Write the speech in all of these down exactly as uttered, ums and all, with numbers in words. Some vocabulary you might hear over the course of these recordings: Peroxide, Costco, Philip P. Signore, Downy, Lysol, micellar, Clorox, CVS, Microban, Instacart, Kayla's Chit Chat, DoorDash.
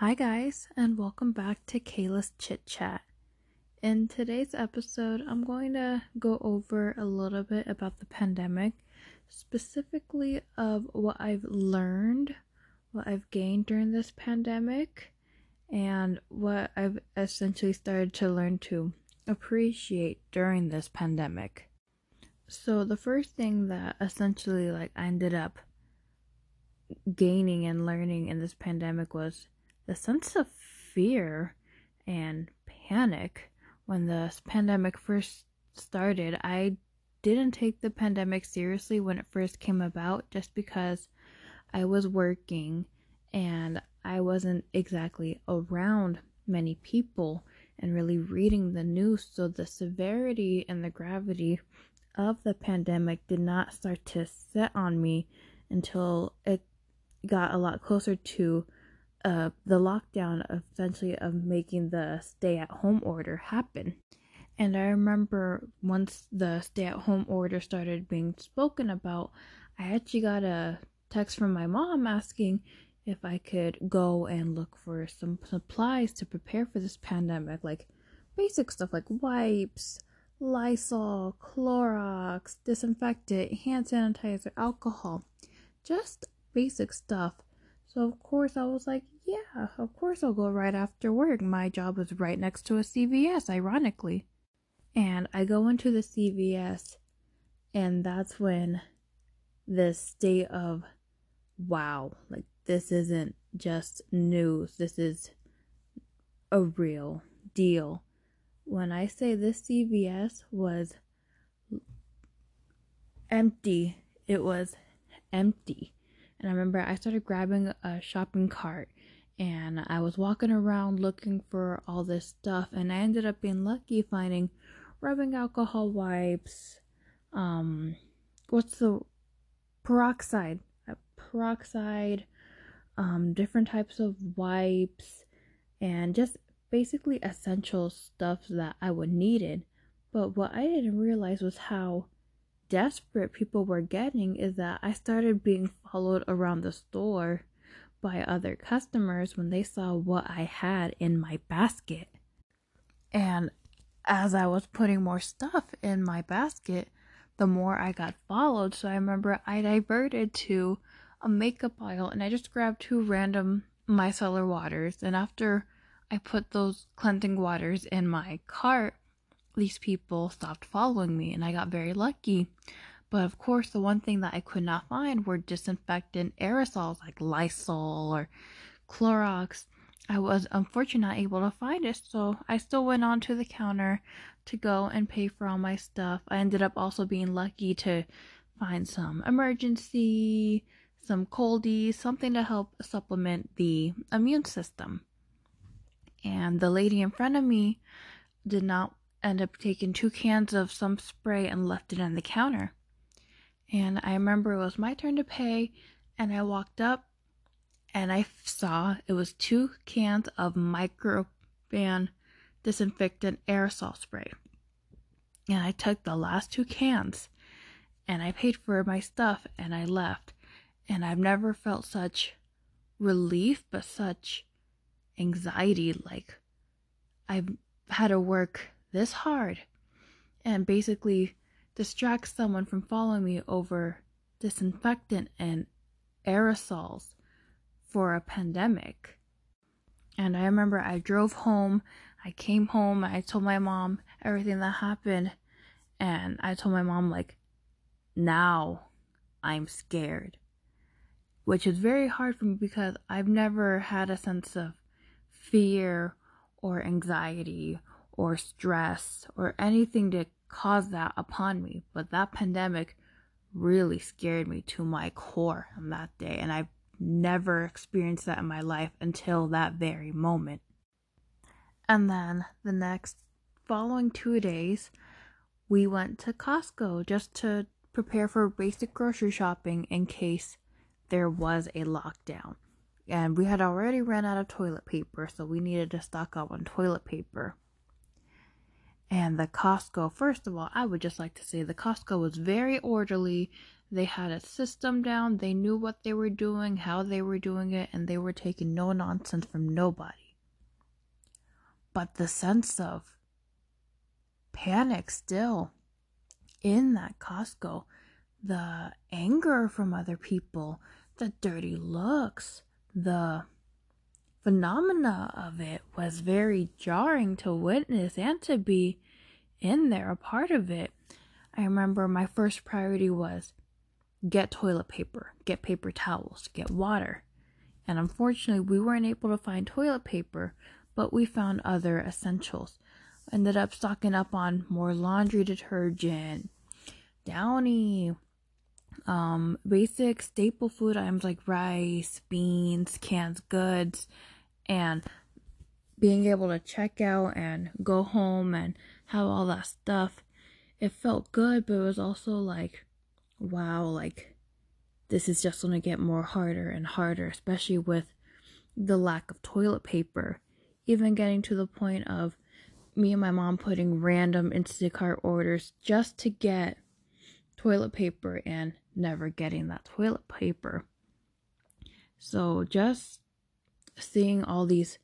Hi guys, and welcome back to Kayla's Chit Chat. In today's episode, I'm going to go over a little bit about the pandemic, specifically of what I've learned, what I've gained during this pandemic, and what I've essentially started to learn to appreciate during this pandemic. So the first thing that essentially like I ended up gaining and learning in this pandemic was the sense of fear and panic. When the pandemic first started, I didn't take the pandemic seriously when it first came about just because I was working and I wasn't exactly around many people and really reading the news. So the severity and the gravity of the pandemic did not start to set on me until it got a lot closer to Uh, the lockdown, essentially, of making the stay-at-home order happen. And I remember once the stay-at-home order started being spoken about, I actually got a text from my mom asking if I could go and look for some supplies to prepare for this pandemic, like basic stuff like wipes, Lysol, Clorox, disinfectant, hand sanitizer, alcohol, just basic stuff. So of course I was like, yeah, of course I'll go right after work. My job was right next to a C V S, ironically. And I go into the C V S, and that's when this state of, wow, like this isn't just news. This is a real deal. When I say this C V S was empty, it was empty. And I remember I started grabbing a shopping cart and I was walking around looking for all this stuff, and I ended up being lucky finding rubbing alcohol wipes, um, what's the, peroxide, peroxide, um, different types of wipes, and just basically essential stuff that I would needed. But what I didn't realize was how desperate people were getting is that I started being followed around the store by other customers when they saw what I had in my basket. And as I was putting more stuff in my basket, the more I got followed. So I remember I diverted to a makeup aisle and I just grabbed two random micellar waters, and after I put those cleansing waters in my cart, these people stopped following me, and I got very lucky. But of course, the one thing that I could not find were disinfectant aerosols like Lysol or Clorox. I was unfortunately not able to find it, so I still went on to the counter to go and pay for all my stuff. I ended up also being lucky to find some emergency, some coldies, something to help supplement the immune system. And the lady in front of me did not end up taking two cans of some spray and left it on the counter. And I remember it was my turn to pay, and I walked up and I saw it was two cans of Microban disinfectant aerosol spray. And I took the last two cans and I paid for my stuff and I left. And I've never felt such relief, but such anxiety, like I've had to work this hard and basically distract someone from following me over disinfectant and aerosols for a pandemic. And I remember I drove home, I came home, I told my mom everything that happened, and I told my mom, like, now I'm scared, which is very hard for me because I've never had a sense of fear or anxiety or stress or anything to cause that upon me. But that pandemic really scared me to my core on that day, and I've never experienced that in my life until that very moment. And then the next following two days, we went to Costco just to prepare for basic grocery shopping in case there was a lockdown. And we had already ran out of toilet paper, so we needed to stock up on toilet paper. And the Costco, first of all, I would just like to say the Costco was very orderly. They had a system down. They knew what they were doing, how they were doing it, and they were taking no nonsense from nobody. But the sense of panic still in that Costco, the anger from other people, the dirty looks, the phenomena of it was very jarring to witness and to be in there, a part of it. I remember my first priority was get toilet paper, get paper towels, get water. And unfortunately, we weren't able to find toilet paper, but we found other essentials. Ended up stocking up on more laundry detergent, Downy, um, basic staple food items like rice, beans, canned goods, and being able to check out and go home and have all that stuff. It felt good, but it was also like, wow, like this is just going to get more harder and harder, especially with the lack of toilet paper. Even getting to the point of me and my mom putting random Instacart orders just to get toilet paper and never getting that toilet paper. So just seeing all these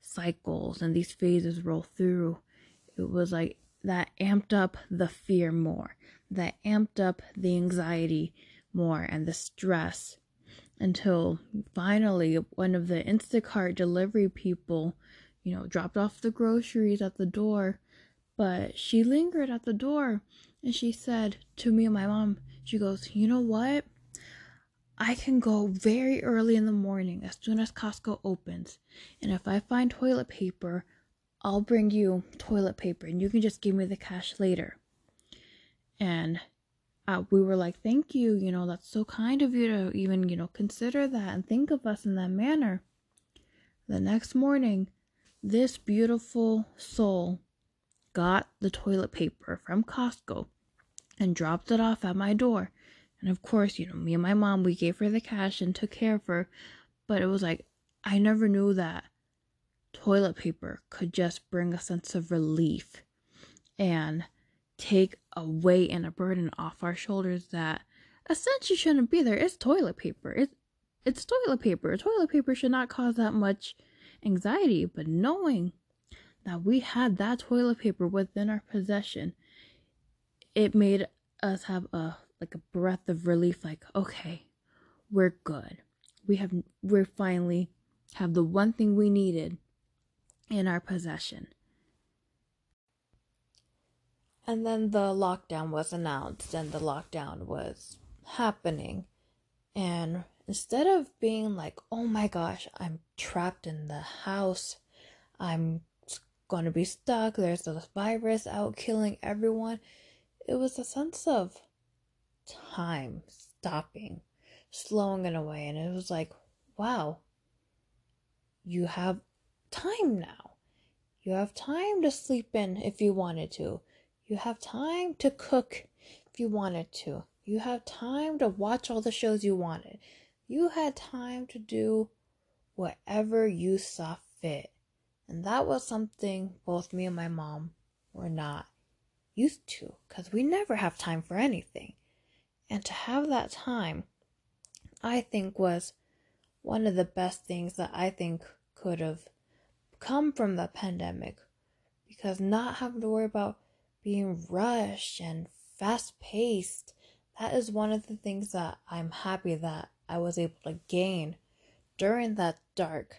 cycles and these phases roll through, it was like that amped up the fear more. That amped up the anxiety more and the stress, until finally one of the Instacart delivery people, you know, dropped off the groceries at the door, but she lingered at the door and she said to me and my mom, she goes, you know what? I can go very early in the morning as soon as Costco opens. And if I find toilet paper, I'll bring you toilet paper and you can just give me the cash later. And uh, we were like, thank you, you know, that's so kind of you to even, you know, consider that and think of us in that manner. The next morning, this beautiful soul got the toilet paper from Costco and dropped it off at my door. And of course, you know, me and my mom, we gave her the cash and took care of her. But it was like, I never knew that toilet paper could just bring a sense of relief and take a weight and a burden off our shoulders that essentially shouldn't be there. It's toilet paper. It's, it's toilet paper. Toilet paper should not cause that much anxiety. But knowing that we had that toilet paper within our possession, it made us have a like a breath of relief. Like, okay, we're good. We have we're finally have the one thing we needed in our possession. And then the lockdown was announced and the lockdown was happening. And instead of being like, oh my gosh, I'm trapped in the house, I'm going to be stuck, there's this virus out killing everyone, it was a sense of time stopping, slowing it away. And it was like, wow, you have time now. You have time to sleep in if you wanted to. You have time to cook if you wanted to. You have time to watch all the shows you wanted. You had time to do whatever you saw fit. And that was something both me and my mom were not used to, because we never have time for anything. And to have that time, I think, was one of the best things that I think could have come from the pandemic. Because not having to worry about being rushed and fast-paced, that is one of the things that I'm happy that I was able to gain during that dark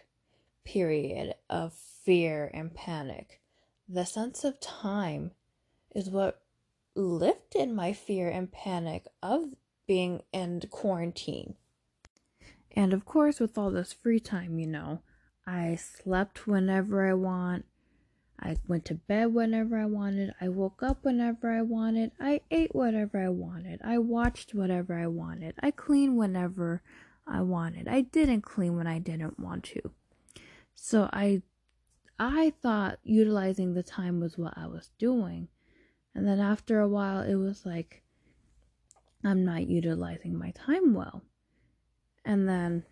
period of fear and panic. The sense of time is what lifted my fear and panic of being in quarantine. And of course, with all this free time, you know, I slept whenever I want. I went to bed whenever I wanted. I woke up whenever I wanted. I ate whatever I wanted. I watched whatever I wanted. I cleaned whenever I wanted. I didn't clean when I didn't want to. So I I thought utilizing the time was what I was doing. And then after a while, it was like, I'm not utilizing my time well. And then,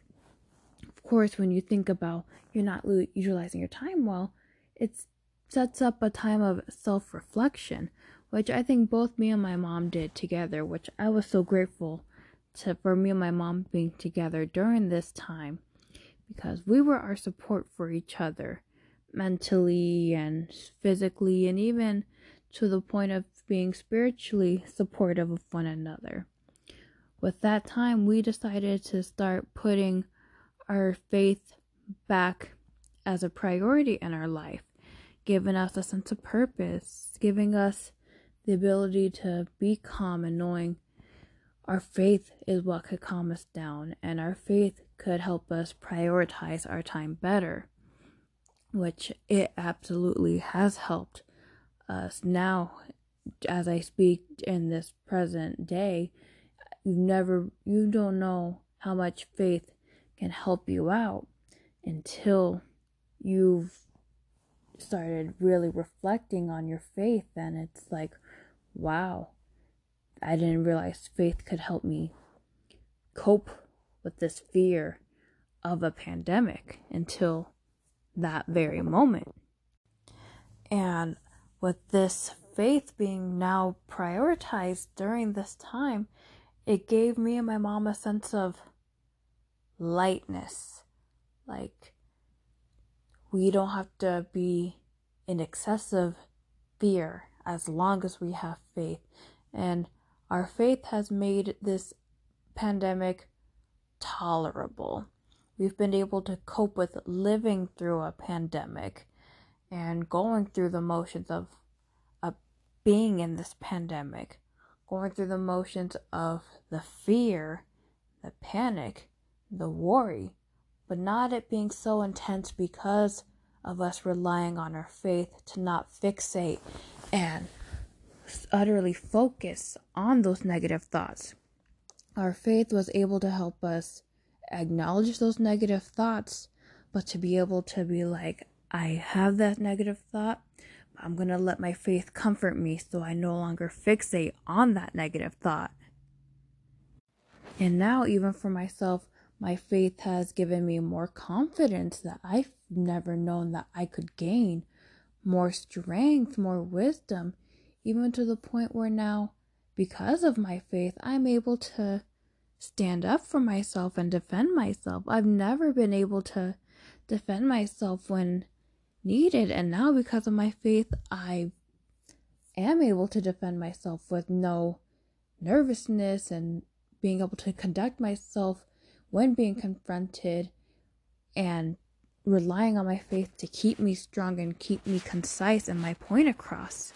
of course, when you think about you're not utilizing your time well, it's sets up a time of self-reflection, which I think both me and my mom did together, which I was so grateful to, for me and my mom being together during this time, because we were our support for each other mentally and physically, and even to the point of being spiritually supportive of one another. With that time, we decided to start putting our faith back as a priority in our life, giving us a sense of purpose, giving us the ability to be calm and knowing our faith is what could calm us down, and our faith could help us prioritize our time better, which it absolutely has helped us now as I speak in this present day. You never, you don't know how much faith can help you out until you've started really reflecting on your faith, and it's like, wow, I didn't realize faith could help me cope with this fear of a pandemic until that very moment. And with this faith being now prioritized during this time, it gave me and my mom a sense of lightness. Like, we don't have to be in excessive fear as long as we have faith. And our faith has made this pandemic tolerable. We've been able to cope with living through a pandemic and going through the motions of, of being in this pandemic, going through the motions of the fear, the panic, the worry, but not it being so intense because of us relying on our faith to not fixate and utterly focus on those negative thoughts. Our faith was able to help us acknowledge those negative thoughts, but to be able to be like, I have that negative thought, but I'm going to let my faith comfort me so I no longer fixate on that negative thought. And now, even for myself, my faith has given me more confidence that I've never known that I could gain, more strength, more wisdom, even to the point where now, because of my faith, I'm able to stand up for myself and defend myself. I've never been able to defend myself when needed, and now because of my faith, I am able to defend myself with no nervousness and being able to conduct myself when being confronted, and relying on my faith to keep me strong and keep me concise and my point across.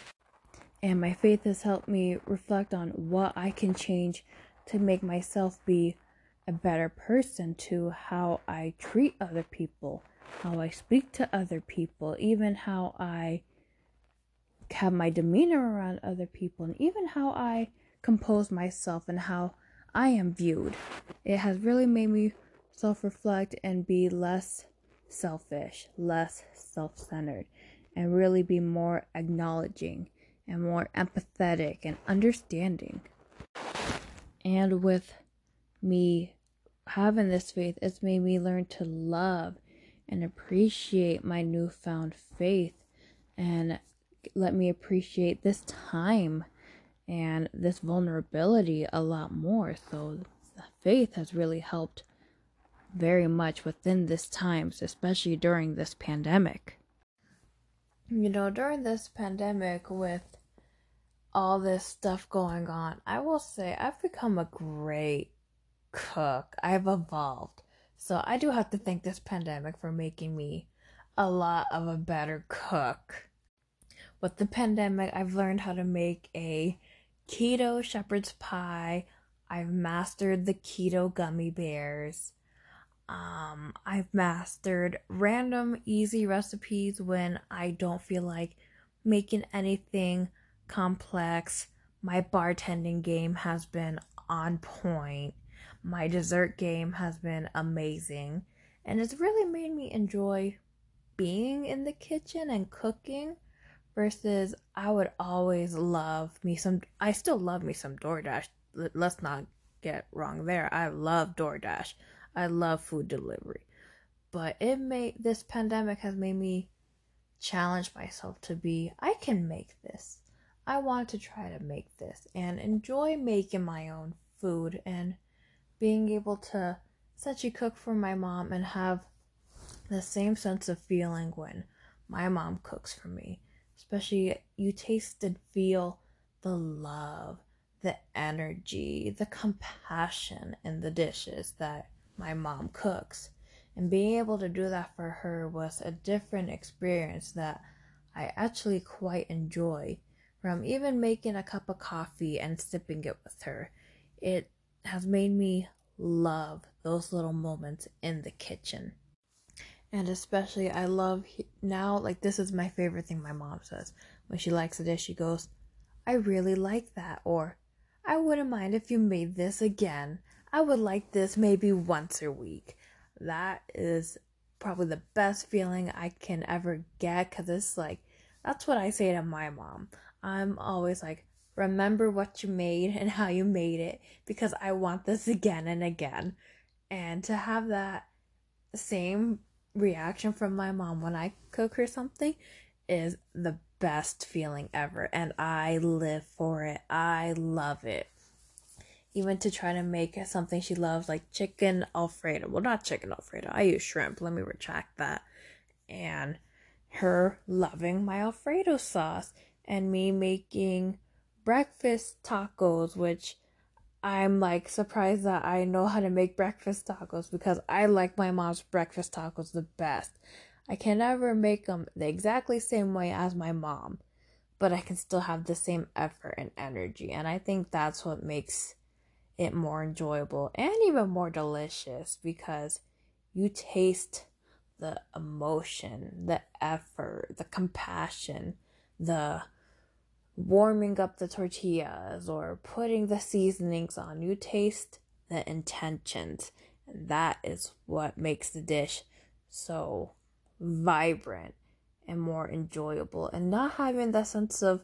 And my faith has helped me reflect on what I can change to make myself be a better person, to how I treat other people, how I speak to other people, even how I have my demeanor around other people, and even how I compose myself and how I am viewed. It has really made me self-reflect and be less selfish, less self-centered, and really be more acknowledging and more empathetic and understanding. And with me having this faith, it's made me learn to love and appreciate my newfound faith, and let me appreciate this time and this vulnerability a lot more. So the faith has really helped very much within this time, especially during this pandemic. You know, during this pandemic with all this stuff going on, I will say I've become a great cook. I've evolved. So I do have to thank this pandemic for making me a lot of a better cook. With the pandemic, I've learned how to make a keto shepherd's pie. I've mastered the keto gummy bears. Um, I've mastered random easy recipes when I don't feel like making anything complex. My bartending game has been on point. My dessert game has been amazing. And it's really made me enjoy being in the kitchen and cooking, versus I would always love me some, I still love me some DoorDash. Let's not get wrong there. I love DoorDash. I love food delivery. But it made, this pandemic has made me challenge myself to be, I can make this. I want to try to make this and enjoy making my own food and being able to essentially cook for my mom and have the same sense of feeling when my mom cooks for me. Especially, you taste and feel the love, the energy, the compassion in the dishes that my mom cooks. And being able to do that for her was a different experience that I actually quite enjoy. From even making a cup of coffee and sipping it with her, it has made me love those little moments in the kitchen. And especially, I love now, like, this is my favorite thing my mom says. When she likes a dish, she goes, "I really like that," or "I wouldn't mind if you made this again. I would like this maybe once a week." That is probably the best feeling I can ever get, because it's like, that's what I say to my mom. I'm always like, remember what you made and how you made it, because I want this again and again. And to have that same reaction from my mom when I cook her something is the best feeling ever, and I live for it. I love it. Even to try to make something she loves, like chicken Alfredo. Well, not chicken Alfredo. I use shrimp. Let me retract that. And her loving my Alfredo sauce. And me making breakfast tacos, which I'm like surprised that I know how to make breakfast tacos, because I like my mom's breakfast tacos the best. I can never make them the exactly same way as my mom, but I can still have the same effort and energy. And I think that's what makes it more enjoyable and even more delicious, because you taste the emotion, the effort, the compassion, the warming up the tortillas or putting the seasonings on. You taste the intentions, and that is what makes the dish so vibrant and more enjoyable. And not having that sense of,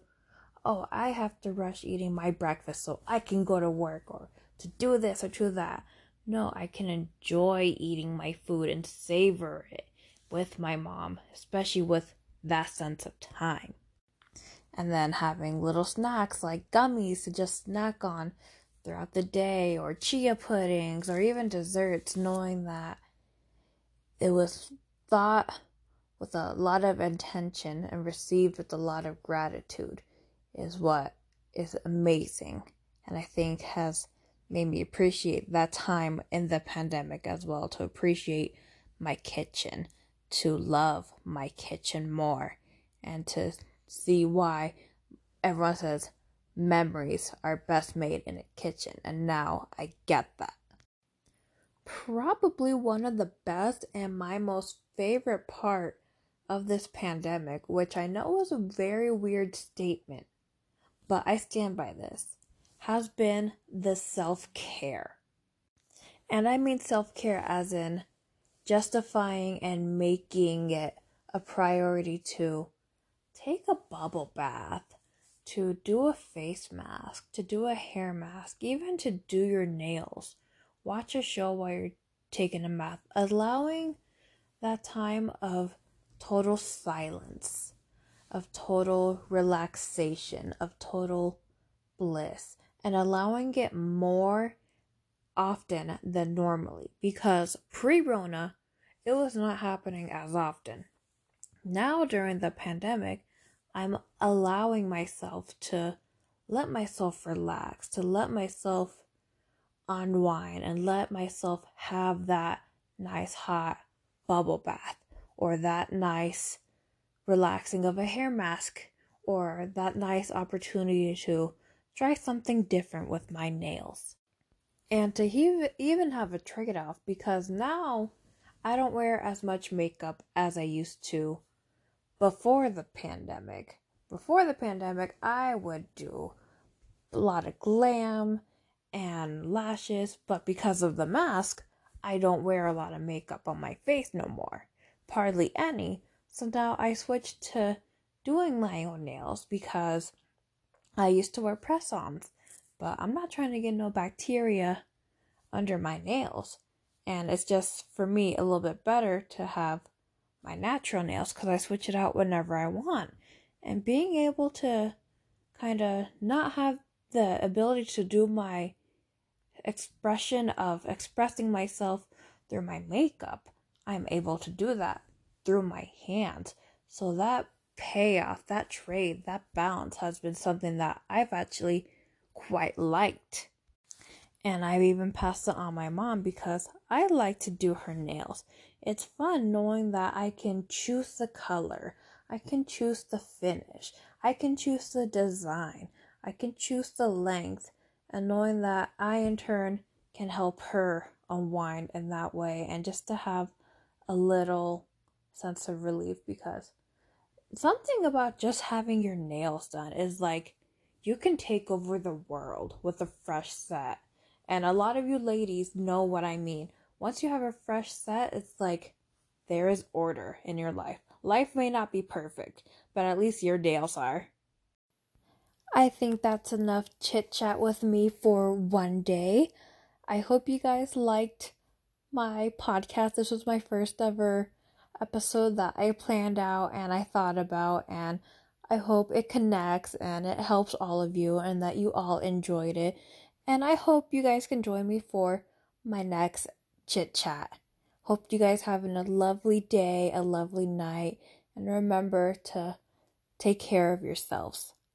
oh, I have to rush eating my breakfast so I can go to work or to do this or to that. No, I can enjoy eating my food and savor it with my mom, especially with that sense of time. And then having little snacks like gummies to just snack on throughout the day, or chia puddings, or even desserts, knowing that it was thought with a lot of intention and received with a lot of gratitude is what is amazing. And I think has made me appreciate that time in the pandemic as well, to appreciate my kitchen, to love my kitchen more, and to see why everyone says memories are best made in a kitchen. And now I get that. Probably one of the best and my most favorite part of this pandemic, which I know is a very weird statement, but I stand by this, has been the self-care. And I mean self-care as in justifying and making it a priority to take a bubble bath, to do a face mask, to do a hair mask, even to do your nails, watch a show while you're taking a bath, allowing that time of total silence, of total relaxation, of total bliss, and allowing it more often than normally, because pre-Rona, it was not happening as often. Now during the pandemic, I'm allowing myself to let myself relax, to let myself unwind, and let myself have that nice hot bubble bath, or that nice relaxing of a hair mask, or that nice opportunity to try something different with my nails. And to he- even have a trade-off, because now I don't wear as much makeup as I used to before the pandemic. Before the pandemic, I would do a lot of glam and lashes, but because of the mask, I don't wear a lot of makeup on my face no more. Hardly any. So now I switched to doing my own nails, because I used to wear press-ons, but I'm not trying to get no bacteria under my nails. And it's just, for me, a little bit better to have my natural nails, because I switch it out whenever I want. And being able to kind of not have the ability to do my expression of expressing myself through my makeup, I'm able to do that through my hand. So that payoff, that trade, that balance has been something that I've actually quite liked. And I've even passed it on my mom because I like to do her nails. It's fun knowing that I can choose the color, I can choose the finish, I can choose the design, I can choose the length, and knowing that I in turn can help her unwind in that way, and just to have a little sense of relief, because something about just having your nails done is like you can take over the world with a fresh set. And a lot of you ladies know what I mean. Once you have a fresh set, it's like there is order in your life. Life may not be perfect, but at least your nails are. I think that's enough chit chat with me for one day. I hope you guys liked my podcast. This was my first ever episode that I planned out and I thought about, and I hope it connects and it helps all of you and that you all enjoyed it. And I hope you guys can join me for my next chit chat. Hope you guys have a lovely day, a lovely night, and remember to take care of yourselves.